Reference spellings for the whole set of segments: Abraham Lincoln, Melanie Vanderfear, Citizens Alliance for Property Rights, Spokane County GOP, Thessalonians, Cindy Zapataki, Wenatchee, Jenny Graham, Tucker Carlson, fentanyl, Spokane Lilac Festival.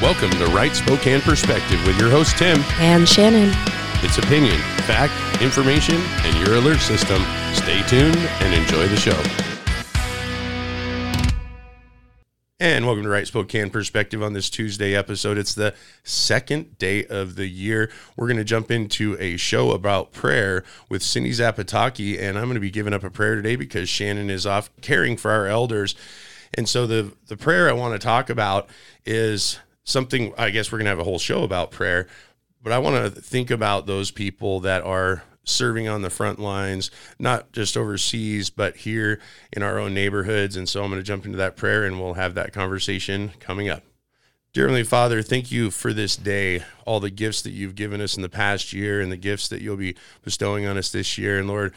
Welcome to Right Spokane Perspective with your host, Tim. And Shannon. It's opinion, fact, information, and your alert system. Stay tuned and enjoy the show. And welcome to Right Spokane Perspective on this Tuesday episode. It's the second day of the year. We're going to jump into a show about prayer with Cindy Zapataki, and I'm going to be giving up a prayer today because Shannon is off caring for our elders. And so the prayer I want to talk about is something, I guess we're going to have a whole show about prayer, but I want to think about those people that are serving on the front lines, not just overseas, but here in our own neighborhoods. And so I'm going to jump into that prayer and we'll have that conversation coming up. Dear Heavenly Father, thank you for this day, all the gifts that you've given us in the past year and the gifts that you'll be bestowing on us this year. And Lord,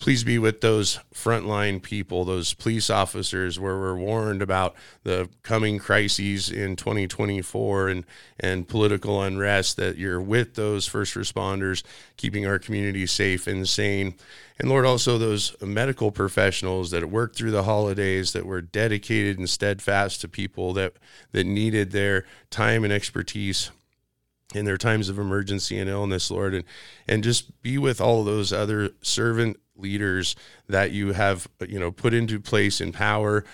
please be with those frontline people, those police officers where we're warned about the coming crises in 2024 and political unrest, that you're with those first responders, keeping our community safe and sane. And Lord, also those medical professionals that worked through the holidays, that were dedicated and steadfast to people that needed their time and expertise in their times of emergency and illness, Lord. And just be with all of those other servant leaders that you have, put into place in power,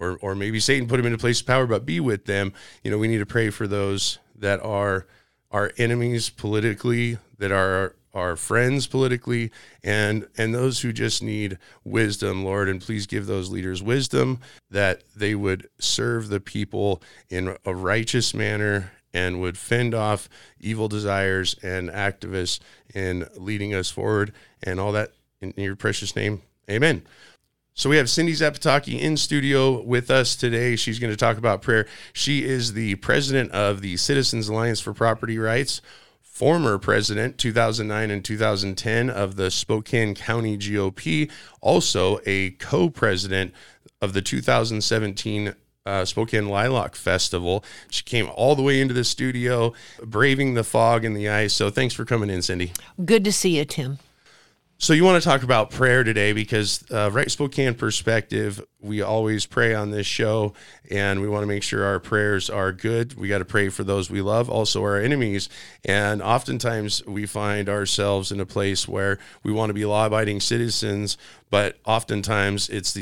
or maybe Satan put them into place in power, but be with them. We need to pray for those that are our enemies politically, that are our friends politically, and those who just need wisdom, Lord. And please give those leaders wisdom that they would serve the people in a righteous manner and would fend off evil desires and activists in leading us forward and all that. In your precious name, amen. So we have Cindy Zapataki in studio with us today. She's going to talk about prayer. She is the president of the Citizens Alliance for Property Rights, former president, 2009 and 2010, of the Spokane County GOP, also a co-president of the 2017 Spokane Lilac Festival. She came all the way into the studio, braving the fog and the ice. So thanks for coming in, Cindy. Good to see you, Tim. So you want to talk about prayer today because Right Spokane Perspective, we always pray on this show, and we want to make sure our prayers are good. We got to pray for those we love, also our enemies. And oftentimes we find ourselves in a place where we want to be law-abiding citizens, but oftentimes it's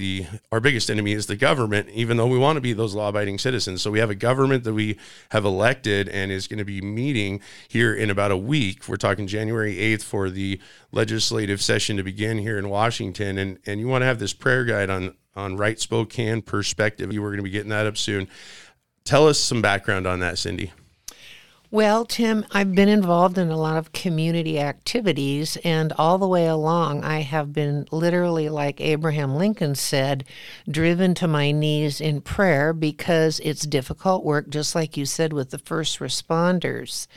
our biggest enemy is the government, even though we want to be those law-abiding citizens. So we have a government that we have elected and is going to be meeting here in about a week. We're talking January 8th for the legislative session to begin here in Washington. And you want to have this prayer guide on Right Spokane Perspective. You were going to be getting that up soon. Tell us some background on that, Cindy. Well, Tim, I've been involved in a lot of community activities, and all the way along, I have been literally, like Abraham Lincoln said, driven to my knees in prayer because it's difficult work, just like you said, with the first responders.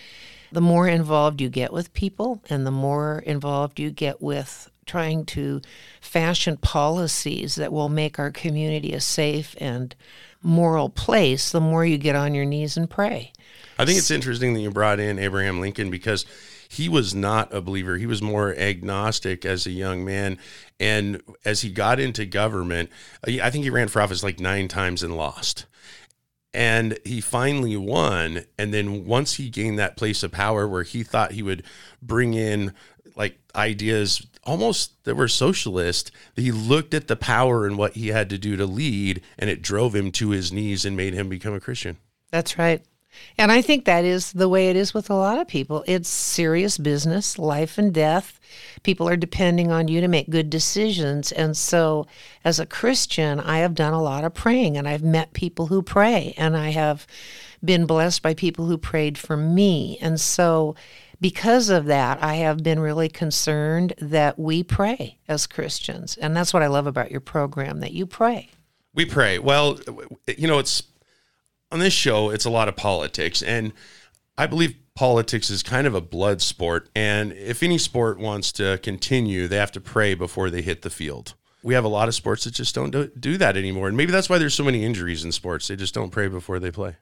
The more involved you get with people and the more involved you get with trying to fashion policies that will make our community a safe and moral place, the more you get on your knees and pray. I think it's interesting that you brought in Abraham Lincoln because he was not a believer. He was more agnostic as a young man. And as he got into government, I think he ran for office like 9 times and lost. And he finally won. And then once he gained that place of power where he thought he would bring in like ideas almost that were socialist, he looked at the power and what he had to do to lead, and it drove him to his knees and made him become a Christian. That's right. And I think that is the way it is with a lot of people. It's serious business, life and death. People are depending on you to make good decisions. And so as a Christian, I have done a lot of praying, and I've met people who pray, and I have been blessed by people who prayed for me. And so because of that, I have been really concerned that we pray as Christians. And that's what I love about your program, that you pray. We pray. Well, it's... on this show, it's a lot of politics, and I believe politics is kind of a blood sport, and if any sport wants to continue, they have to pray before they hit the field. We have a lot of sports that just don't do that anymore, and maybe that's why there's so many injuries in sports. They just don't pray before they play.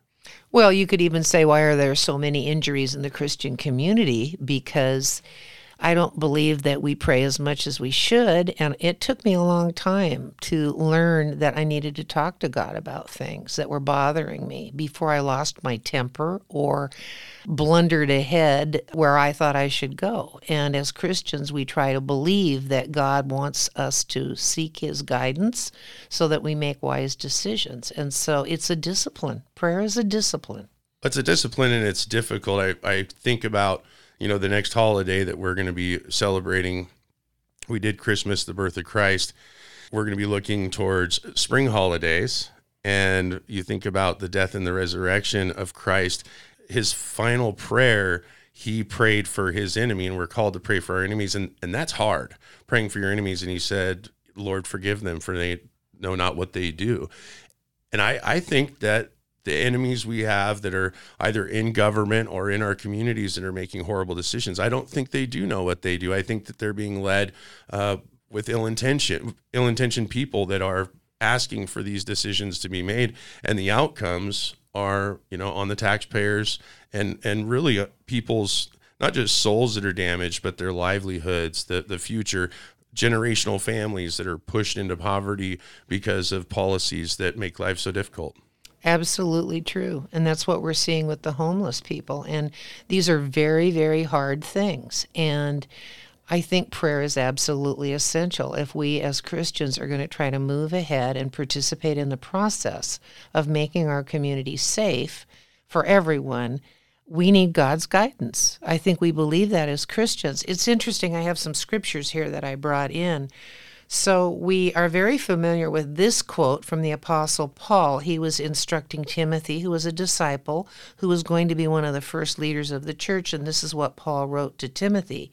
Well, you could even say, why are there so many injuries in the Christian community? Because I don't believe that we pray as much as we should, and it took me a long time to learn that I needed to talk to God about things that were bothering me before I lost my temper or blundered ahead where I thought I should go. And as Christians, we try to believe that God wants us to seek His guidance so that we make wise decisions. And so it's a discipline. Prayer is a discipline. It's a discipline, and it's difficult. I think about, you know, the next holiday that we're going to be celebrating. We did Christmas, the birth of Christ. We're going to be looking towards spring holidays. And you think about the death and the resurrection of Christ. His final prayer, he prayed for his enemy, and we're called to pray for our enemies. And that's hard, praying for your enemies. And he said, Lord, forgive them, for they know not what they do. And I think that the enemies we have that are either in government or in our communities that are making horrible decisions, I don't think they do know what they do. I think that they're being led with ill-intentioned people that are asking for these decisions to be made. And the outcomes are, you know, on the taxpayers and really people's, not just souls that are damaged, but their livelihoods, the future, generational families that are pushed into poverty because of policies that make life so difficult. Absolutely true. And that's what we're seeing with the homeless people. And these are very, very hard things. And I think prayer is absolutely essential if we as Christians are going to try to move ahead and participate in the process of making our community safe for everyone. We need God's guidance. I think we believe that as Christians. It's interesting. I have some scriptures here that I brought in. So we are very familiar with this quote from the Apostle Paul. He was instructing Timothy, who was a disciple, who was going to be one of the first leaders of the church, and this is what Paul wrote to Timothy.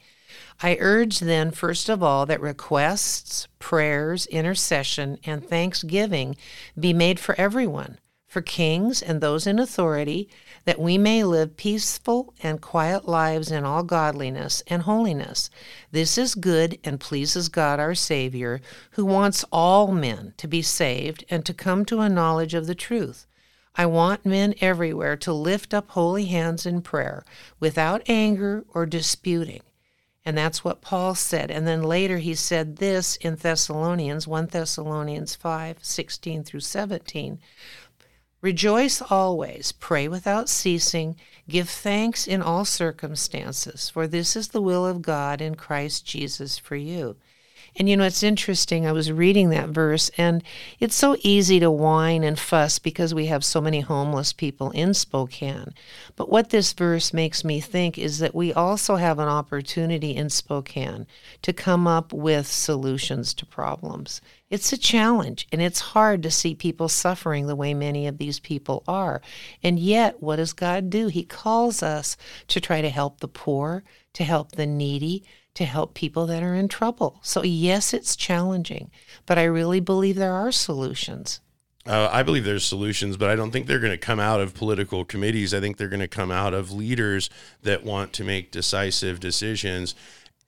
I urge then, first of all, that requests, prayers, intercession, and thanksgiving be made for everyone, for kings and those in authority, that we may live peaceful and quiet lives in all godliness and holiness. This is good and pleases God our Savior, who wants all men to be saved and to come to a knowledge of the truth. I want men everywhere to lift up holy hands in prayer, without anger or disputing. And that's what Paul said. And then later he said this in Thessalonians, 1 Thessalonians 5, 16 through 17. Rejoice always, pray without ceasing, give thanks in all circumstances, for this is the will of God in Christ Jesus for you. And you know, it's interesting, I was reading that verse, and it's so easy to whine and fuss because we have so many homeless people in Spokane. But what this verse makes me think is that we also have an opportunity in Spokane to come up with solutions to problems. It's a challenge, and it's hard to see people suffering the way many of these people are. And yet, what does God do? He calls us to try to help the poor, to help the needy, to help people that are in trouble. So yes, it's challenging, but I really believe there are solutions. I believe there's solutions, but I don't think they're going to come out of political committees. I think they're going to come out of leaders that want to make decisive decisions.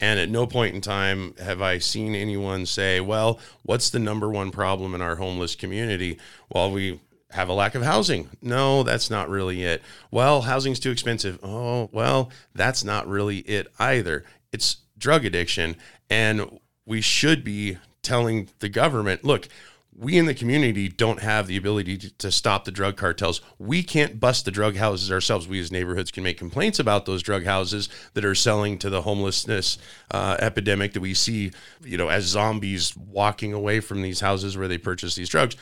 And at no point in time have I seen anyone say, well, what's the number one problem in our homeless community? Well, we have a lack of housing. No, that's not really it. Well, housing's too expensive. Oh, well, that's not really it either. It's drug addiction. And we should be telling the government, look, we in the community don't have the ability to stop the drug cartels. We can't bust the drug houses ourselves. We as neighborhoods can make complaints about those drug houses that are selling to the homelessness epidemic that we see, you know, as zombies walking away from these houses where they purchase these drugs.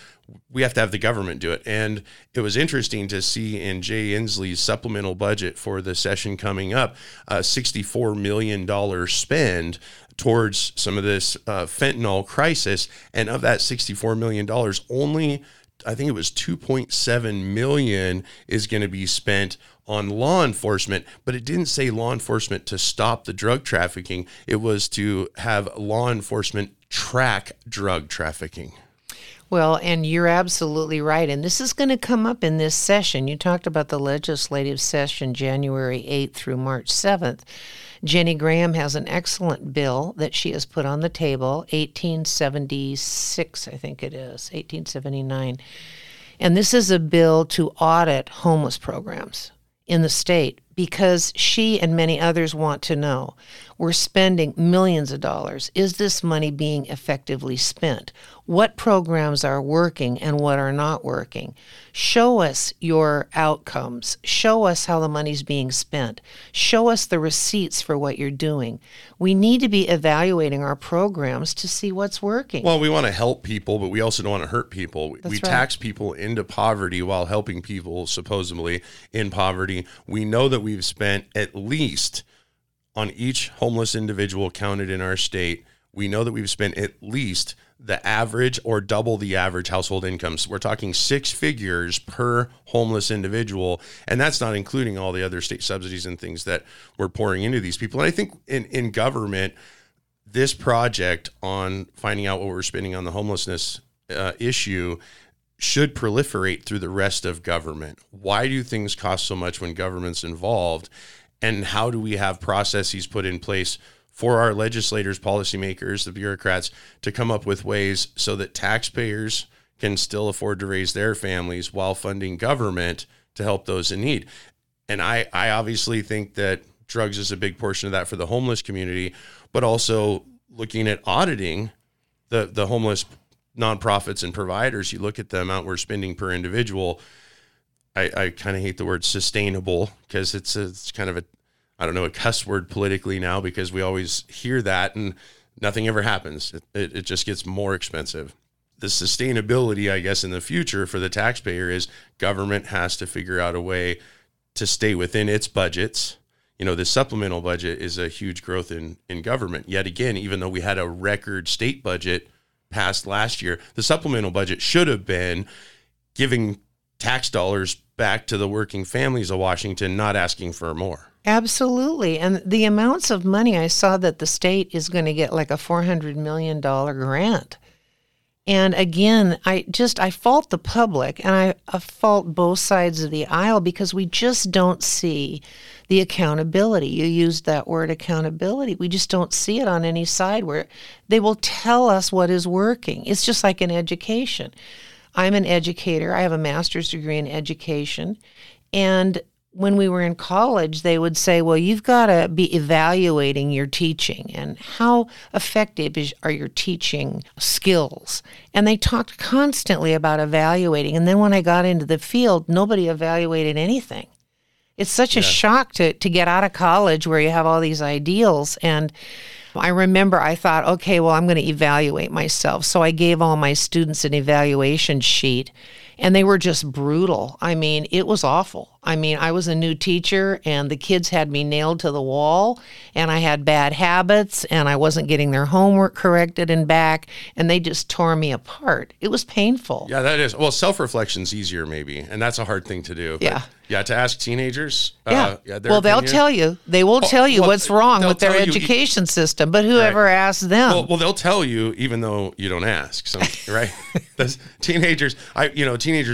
We have to have the government do it. And it was interesting to see in Jay Inslee's supplemental budget for the session coming up, a $64 million spend towards some of this fentanyl crisis. And of that $64 million, only, I think it was $2.7 million is going to be spent on law enforcement, but it didn't say law enforcement to stop the drug trafficking. It was to have law enforcement track drug trafficking. Well, and you're absolutely right. And this is going to come up in this session. You talked about the legislative session, January 8th through March 7th. Jenny Graham has an excellent bill that she has put on the table, 1876, I think it is, 1879. And this is a bill to audit homeless programs in the state because she and many others want to know. We're spending millions of dollars. Is this money being effectively spent? What programs are working and what are not working? Show us your outcomes. Show us how the money's being spent. Show us the receipts for what you're doing. We need to be evaluating our programs to see what's working. Well, we want to help people, but we also don't want to hurt people. We tax people into poverty while helping people supposedly in poverty. We know that we've spent at least on each homeless individual counted in our state, we know that we've spent at least the average or double the average household income. So we're talking 6 figures per homeless individual. And that's not including all the other state subsidies and things that we're pouring into these people. And I think in government, this project on finding out what we're spending on the homelessness issue should proliferate through the rest of government. Why do things cost so much when government's involved? And how do we have processes put in place for our legislators, policymakers, the bureaucrats to come up with ways so that taxpayers can still afford to raise their families while funding government to help those in need? And I obviously think that drugs is a big portion of that for the homeless community, but also looking at auditing the homeless nonprofits and providers, you look at the amount we're spending per individual. I kind of hate the word sustainable because it's kind of a cuss word politically now because we always hear that and nothing ever happens. It just gets more expensive. The sustainability, I guess, in the future for the taxpayer is government has to figure out a way to stay within its budgets. You know, the supplemental budget is a huge growth in government. Yet again, even though we had a record state budget passed last year, the supplemental budget should have been giving tax dollars back to the working families of Washington, not asking for more. Absolutely. And the amounts of money, I saw that the state is going to get like a $400 million grant. And again, I fault the public and I fault both sides of the aisle because we just don't see the accountability. You used that word accountability. We just don't see it on any side where they will tell us what is working. It's just like in education. I'm an educator. I have a master's degree in education. And when we were in college, they would say, well, you've got to be evaluating your teaching and how effective are your teaching skills. And they talked constantly about evaluating. And then when I got into the field, nobody evaluated anything. It's such a shock to get out of college where you have all these ideals. And I remember I thought, okay, well, I'm going to evaluate myself. So I gave all my students an evaluation sheet, and they were just brutal. I mean, it was awful. I mean, I was a new teacher, and the kids had me nailed to the wall, and I had bad habits, and I wasn't getting their homework corrected and back, and they just tore me apart. It was painful. Yeah, that is. Well, self-reflection's easier maybe, and that's a hard thing to do. Yeah. Yeah, to ask teenagers. They'll tell you. They will tell you what's wrong with their education system, but whoever asks them. Well, they'll tell you even though you don't ask, right? Teenagers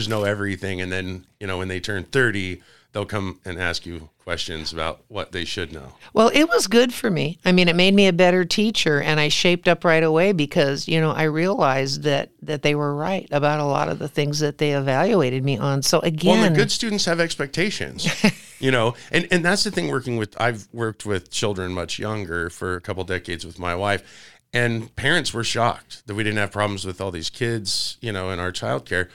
know everything, and then, you know, when they turn 30, they'll come and ask you questions about what they should know. Well, it was good for me. I mean, it made me a better teacher, and I shaped up right away because, you know, I realized that they were right about a lot of the things that they evaluated me on. So again, well, the good students have expectations, you know, and that's the thing I've worked with children much younger for a couple decades with my wife, and parents were shocked that we didn't have problems with all these kids, you know, in our childcare.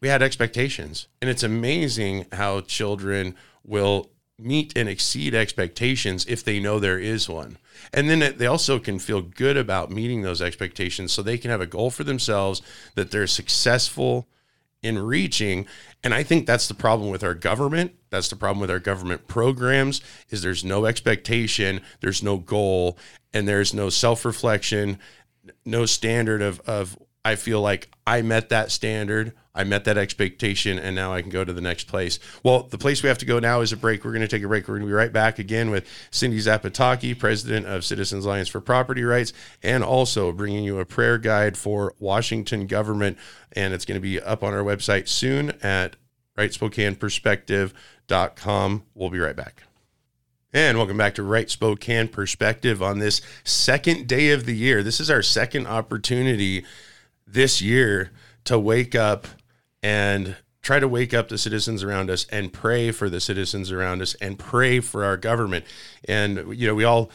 We had expectations, and it's amazing how children will meet and exceed expectations if they know there is one. And then they also can feel good about meeting those expectations so they can have a goal for themselves that they're successful in reaching. And I think that's the problem with our government. That's the problem with our government programs is there's no expectation, there's no goal, and there's no self-reflection, no standard of I feel like I met that standard. I met that expectation, and now I can go to the next place. Well, the place we have to go now is a break. We're going to take a break. We're going to be right back again with Cindy Zapataki, president of Citizens Alliance for Property Rights, and also bringing you a prayer guide for Washington government. And it's going to be up on our website soon at rightspokaneperspective.com. We'll be right back. And welcome back to Right Spokane Perspective on this second day of the year. This is our second opportunity this year to wake up and try to wake up the citizens around us and pray for the citizens around us and pray for our government. And, you know, we all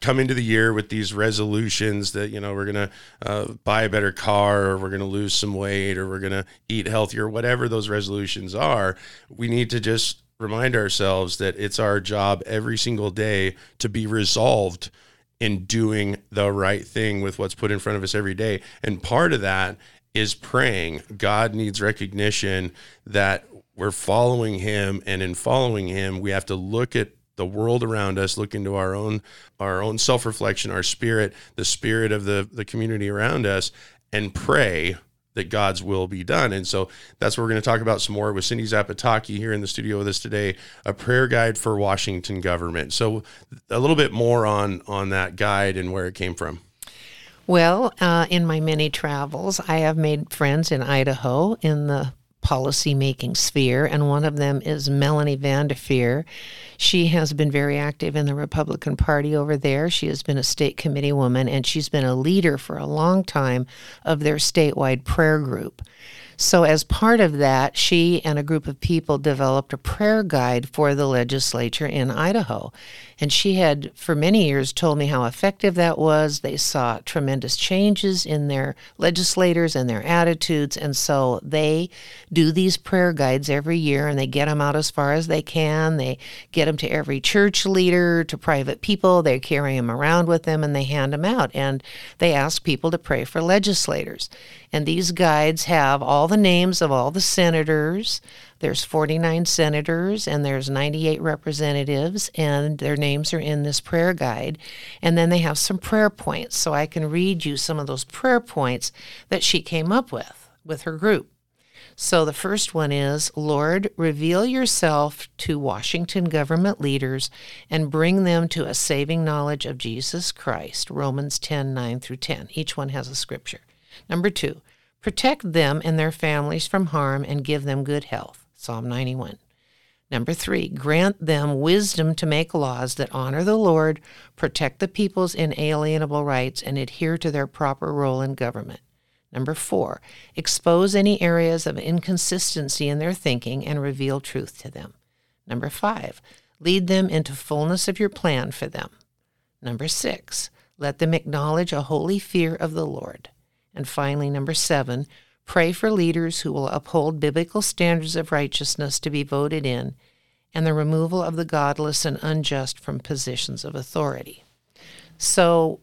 come into the year with these resolutions that, you know, we're going to buy a better car, or we're going to lose some weight, or we're going to eat healthier, whatever those resolutions are. We need to just remind ourselves that it's our job every single day to be resolved in doing the right thing with what's put in front of us every day. And part of that is praying. God needs recognition that we're following him, and in following him, we have to look at the world around us, look into our own self-reflection, our spirit, the spirit of the community around us, and pray that God's will be done. And so that's what we're going to talk about some more with Cindy Zapataki here in the studio with us today, a prayer guide for Washington government. So a little bit more on that guide and where it came from. Well, in my many travels, I have made friends in Idaho in the policymaking sphere, and one of them is Melanie Vanderfear. She has been very active in the Republican Party over there. She has been a state committee woman, and she's been a leader for a long time of their statewide prayer group. So as part of that, she and a group of people developed a prayer guide for the legislature in Idaho. And she had, for many years, told me how effective that was. They saw tremendous changes in their legislators and their attitudes. And so they do these prayer guides every year, and they get them out as far as they can. They get them to every church leader, to private people. They carry them around with them, and they hand them out. And they ask people to pray for legislators. And these guides have all the names of all the senators. There's 49 senators, and there's 98 representatives, and their names are in this prayer guide. And then they have some prayer points, so I can read you some of those prayer points that she came up with her group. So the first one is, Lord, reveal yourself to Washington government leaders and bring them to a saving knowledge of Jesus Christ, Romans 10:9 through 10. Each one has a scripture. Number 2. Protect them and their families from harm and give them good health, Psalm 91. Number 3, grant them wisdom to make laws that honor the Lord, protect the people's inalienable rights, and adhere to their proper role in government. Number 4, expose any areas of inconsistency in their thinking and reveal truth to them. Number 5, lead them into fullness of your plan for them. Number 6, let them acknowledge a holy fear of the Lord. And finally, number 7, pray for leaders who will uphold biblical standards of righteousness to be voted in, and the removal of the godless and unjust from positions of authority. So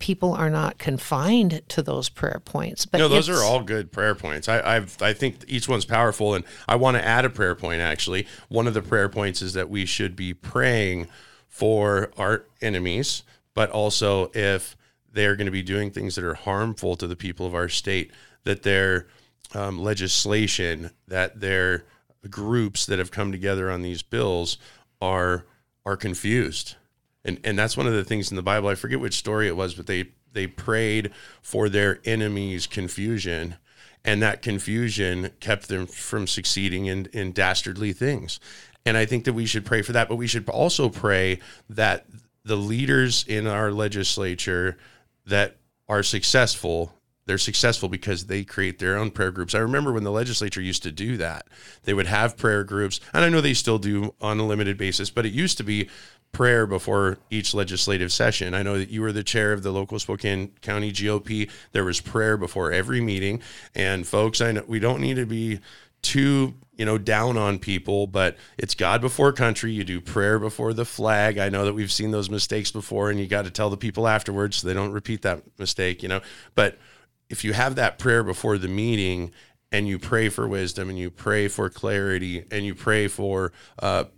people are not confined to those prayer points. But no, those are all good prayer points. I think each one's powerful, and I want to add a prayer point, actually. One of the prayer points is that we should be praying for our enemies, but also if they're going to be doing things that are harmful to the people of our state, that their legislation, that their groups that have come together on these bills are confused. And that's one of the things in the Bible. I forget which story it was, but they prayed for their enemies' confusion, and that confusion kept them from succeeding in dastardly things. And I think that we should pray for that, but we should also pray that the leaders in our legislature that are successful, they're successful because they create their own prayer groups. I remember when the legislature used to do that, they would have prayer groups, and I know they still do on a limited basis, but it used to be prayer before each legislative session. I know that you were the chair of the local Spokane County GOP. There was prayer before every meeting. And folks, I know we don't need to be too, down on people, but it's God before country. You do prayer before the flag. I know that we've seen those mistakes before, and you got to tell the people afterwards so they don't repeat that mistake, But if you have that prayer before the meeting, and you pray for wisdom, and you pray for clarity, and you pray for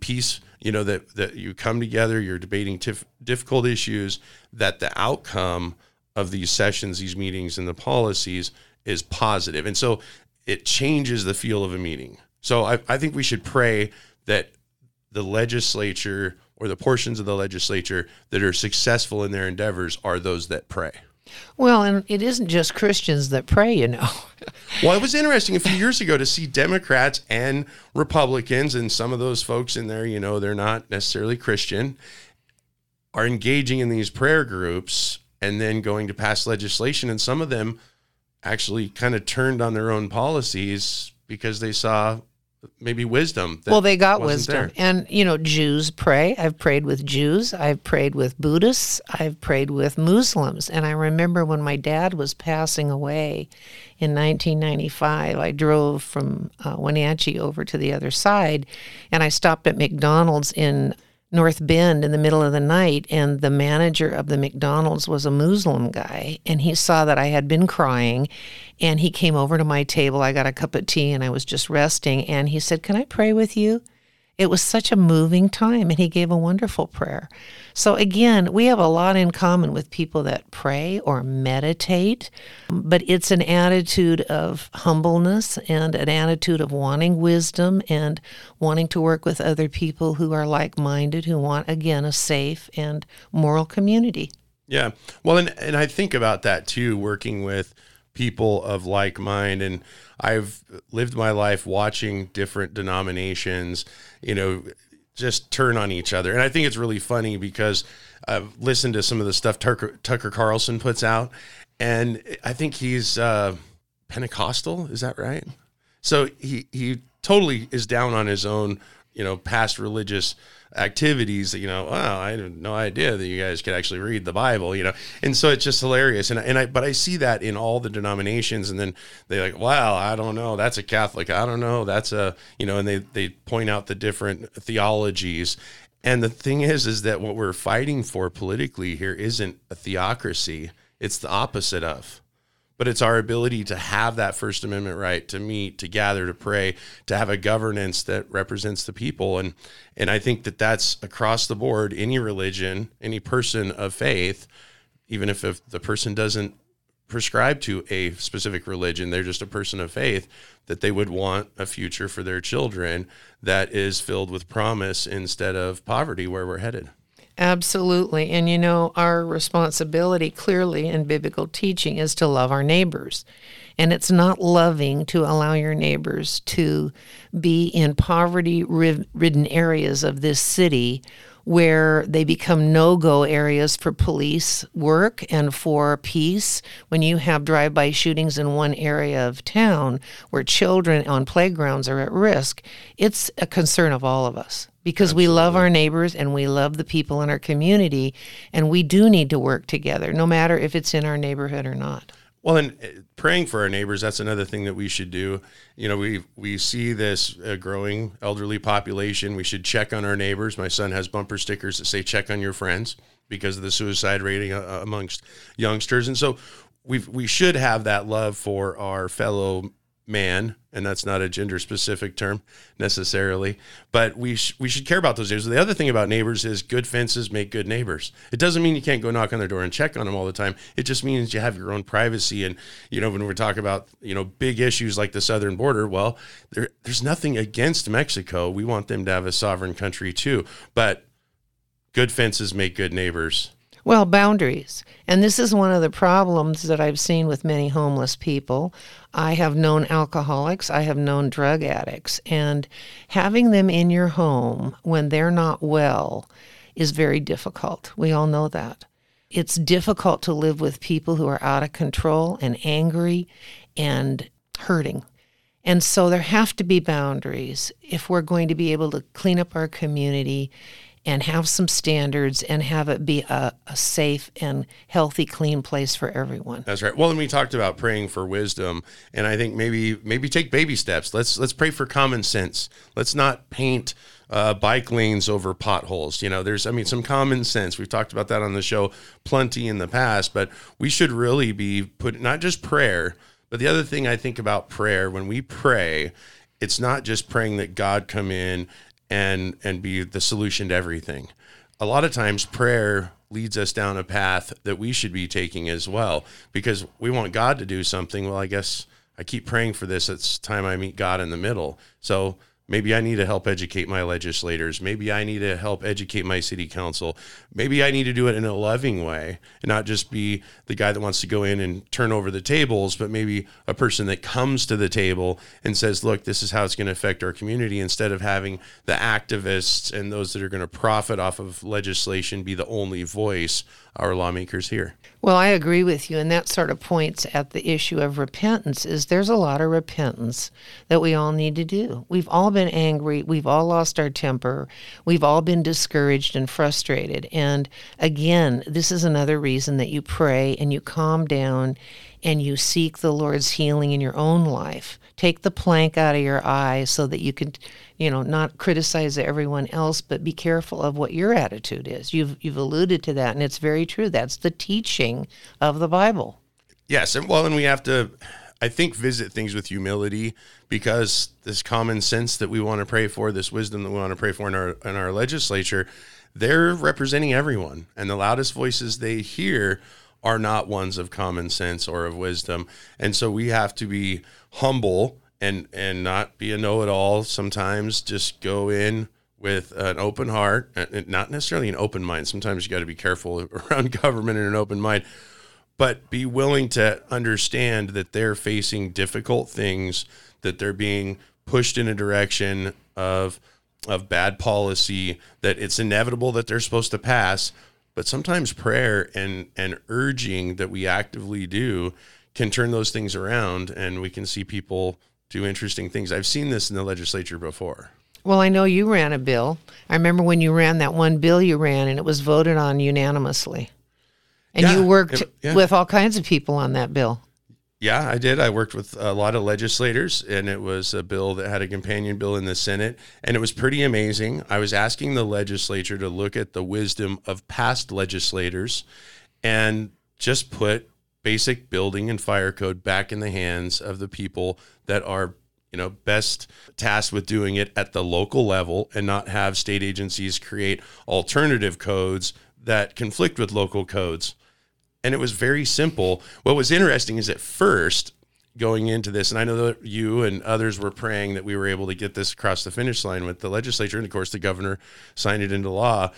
peace, that you come together, you're debating difficult issues, that the outcome of these sessions, these meetings, and the policies is positive. And so it changes the feel of a meeting. So I think we should pray that the legislature, or the portions of the legislature that are successful in their endeavors, are those that pray. Well, and it isn't just Christians that pray, Well, it was interesting a few years ago to see Democrats and Republicans, and some of those folks in there, they're not necessarily Christian, are engaging in these prayer groups and then going to pass legislation. And some of them actually kind of turned on their own policies because they saw maybe wisdom. That well, they got wisdom. There. And, you know, Jews pray. I've prayed with Jews. I've prayed with Buddhists. I've prayed with Muslims. And I remember when my dad was passing away in 1995, I drove from Wenatchee over to the other side, and I stopped at McDonald's in North Bend in the middle of the night, and the manager of the McDonald's was a Muslim guy, and he saw that I had been crying, and he came over to my table. I got a cup of tea, and I was just resting, and he said, "Can I pray with you?" It was such a moving time, and he gave a wonderful prayer. So again, we have a lot in common with people that pray or meditate, but it's an attitude of humbleness and an attitude of wanting wisdom and wanting to work with other people who are like-minded, who want, again, a safe and moral community. Yeah. Well, and I think about that, too, working with people of like mind. And I've lived my life watching different denominations, you know, just turn on each other. And I think it's really funny because I've listened to some of the stuff Tucker Carlson puts out, and I think he's Pentecostal. Is that right? So he totally is down on his own, you know, past religious activities that, you know, wow, I had no idea that you guys could actually read the Bible, you know? And so it's just hilarious. But I see that in all the denominations, and then they're like, wow, I don't know. That's a Catholic. I don't know. That's a, you know, and they point out the different theologies. And the thing is that what we're fighting for politically here isn't a theocracy. It's the opposite of, but it's our ability to have that First Amendment right to meet, to gather, to pray, to have a governance that represents the people. And I think that that's across the board, any religion, any person of faith, even if the person doesn't prescribe to a specific religion, they're just a person of faith, that they would want a future for their children that is filled with promise instead of poverty where we're headed. Absolutely. And, you know, our responsibility clearly in biblical teaching is to love our neighbors. And it's not loving to allow your neighbors to be in poverty-ridden areas of this city where they become no-go areas for police work and for peace. When you have drive-by shootings in one area of town where children on playgrounds are at risk, it's a concern of all of us. Because Absolutely. We love our neighbors and we love the people in our community, and we do need to work together, no matter if it's in our neighborhood or not. Well, and praying for our neighbors, that's another thing that we should do. You know, we see this growing elderly population. We should check on our neighbors. My son has bumper stickers that say, "Check on your friends," because of the suicide rate amongst youngsters. And so we should have that love for our fellow man, and that's not a gender specific term necessarily, but we should care about those neighbors. The other thing about neighbors is good fences make good neighbors. It doesn't mean you can't go knock on their door and check on them all the time. It just means you have your own privacy. And, you know, when we're talking about, you know, big issues like the southern border, well, there's nothing against Mexico. We want them to have a sovereign country too, but good fences make good neighbors. Well, boundaries. And this is one of the problems that I've seen with many homeless people. I have known alcoholics. I have known drug addicts. And having them in your home when they're not well is very difficult. We all know that. It's difficult to live with people who are out of control and angry and hurting. And so there have to be boundaries if we're going to be able to clean up our community and have some standards and have it be a safe and healthy, clean place for everyone. That's right. Well, and we talked about praying for wisdom, and I think maybe take baby steps. Let's pray for common sense. Let's not paint bike lanes over potholes. You know, some common sense. We've talked about that on the show plenty in the past, but we should really be putting not just prayer, but the other thing I think about prayer, when we pray, it's not just praying that God come in and be the solution to everything. A lot of times prayer leads us down a path that we should be taking as well, because we want God to do something. Well, I guess I keep praying for this. It's time I meet God in the middle. So Maybe I need to help educate my legislators. Maybe I need to help educate my city council. Maybe I need to do it in a loving way and not just be the guy that wants to go in and turn over the tables, but maybe a person that comes to the table and says, look, this is how it's going to affect our community, instead of having the activists and those that are going to profit off of legislation be the only voice, our lawmakers here. Well, I agree with you, and that sort of points at the issue of repentance. Is there's a lot of repentance that we all need to do. We've all been angry, we've all lost our temper, we've all been discouraged and frustrated. And again, this is another reason that you pray and you calm down and you seek the Lord's healing in your own life. Take the plank out of your eye so that you can, you know, not criticize everyone else, but be careful of what your attitude is. You've alluded to that, and it's very true. That's the teaching of the Bible. Yes, and we have to, I think, visit things with humility, because this common sense that we want to pray for, this wisdom that we want to pray for in our legislature, they're representing everyone, and the loudest voices they hear are not ones of common sense or of wisdom. And so we have to be humble and not be a know-it-all. Sometimes just go in with an open heart, and not necessarily an open mind. Sometimes you got to be careful around government and an open mind, but be willing to understand that they're facing difficult things, that they're being pushed in a direction of bad policy, that it's inevitable that they're supposed to pass. But sometimes prayer and urging that we actively do can turn those things around, and we can see people do interesting things. I've seen this in the legislature before. Well, I know you ran a bill. I remember when you ran that one bill you ran, and it was voted on unanimously. And yeah, you worked with all kinds of people on that bill. Yeah, I did. I worked with a lot of legislators, and it was a bill that had a companion bill in the Senate, and it was pretty amazing. I was asking the legislature to look at the wisdom of past legislators and just put basic building and fire code back in the hands of the people that are, you know, best tasked with doing it at the local level, and not have state agencies create alternative codes that conflict with local codes. And it was very simple. What was interesting is at first going into this, and I know that you and others were praying that we were able to get this across the finish line with the legislature. And of course, the governor signed it into law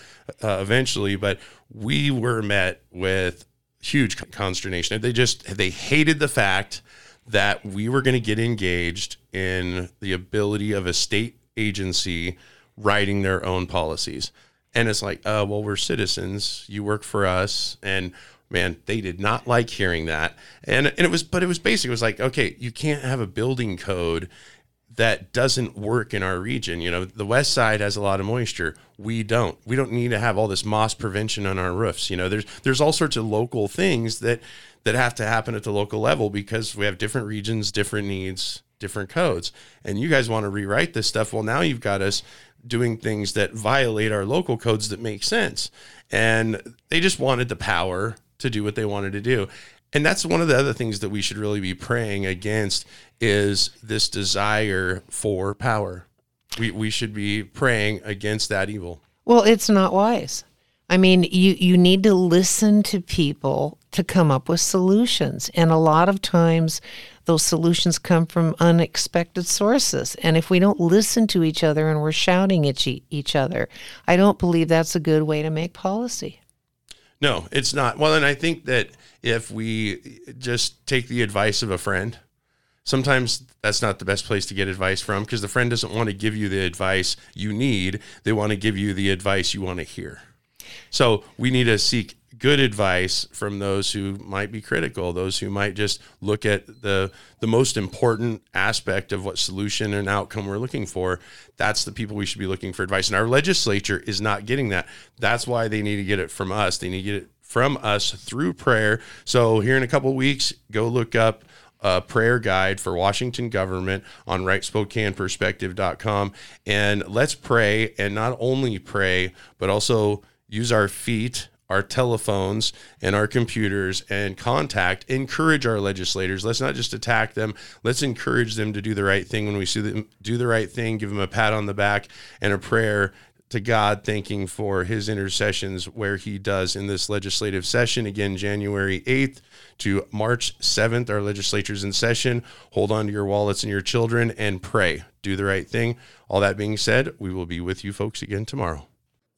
eventually, but we were met with huge consternation. They hated the fact that we were going to get engaged in the ability of a state agency writing their own policies. And it's like, well, we're citizens. You work for us. And man, they did not like hearing that. And it was basic. It was like, okay, you can't have a building code that doesn't work in our region. You know, the west side has a lot of moisture. We don't. We don't need to have all this moss prevention on our roofs. You know, there's all sorts of local things that have to happen at the local level, because we have different regions, different needs, different codes. And you guys want to rewrite this stuff. Well, now you've got us doing things that violate our local codes that make sense. And they just wanted the power to do what they wanted to do. And that's one of the other things that we should really be praying against, is this desire for power. We should be praying against that evil. Well, it's not wise. I mean, you need to listen to people to come up with solutions. And a lot of times those solutions come from unexpected sources. And if we don't listen to each other and we're shouting at each other, I don't believe that's a good way to make policy. No, it's not. Well, and I think that if we just take the advice of a friend, sometimes that's not the best place to get advice from, because the friend doesn't want to give you the advice you need. They want to give you the advice you want to hear. So we need to seek good advice from those who might be critical, those who might just look at the most important aspect of what solution and outcome we're looking for. That's the people we should be looking for advice. And our legislature is not getting that. That's why they need to get it from us. They need to get it from us through prayer. So here in a couple of weeks, go look up a prayer guide for Washington government on rightspokaneperspective.com. And let's pray, and not only pray, but also use our feet, our telephones, and our computers, and encourage our legislators. Let's not just attack them. Let's encourage them to do the right thing. When we see them do the right thing, give them a pat on the back and a prayer to God, thanking for his intercessions where he does in this legislative session. Again, January 8th to March 7th, our legislature's in session. Hold on to your wallets and your children and pray. Do the right thing. All that being said, we will be with you folks again tomorrow.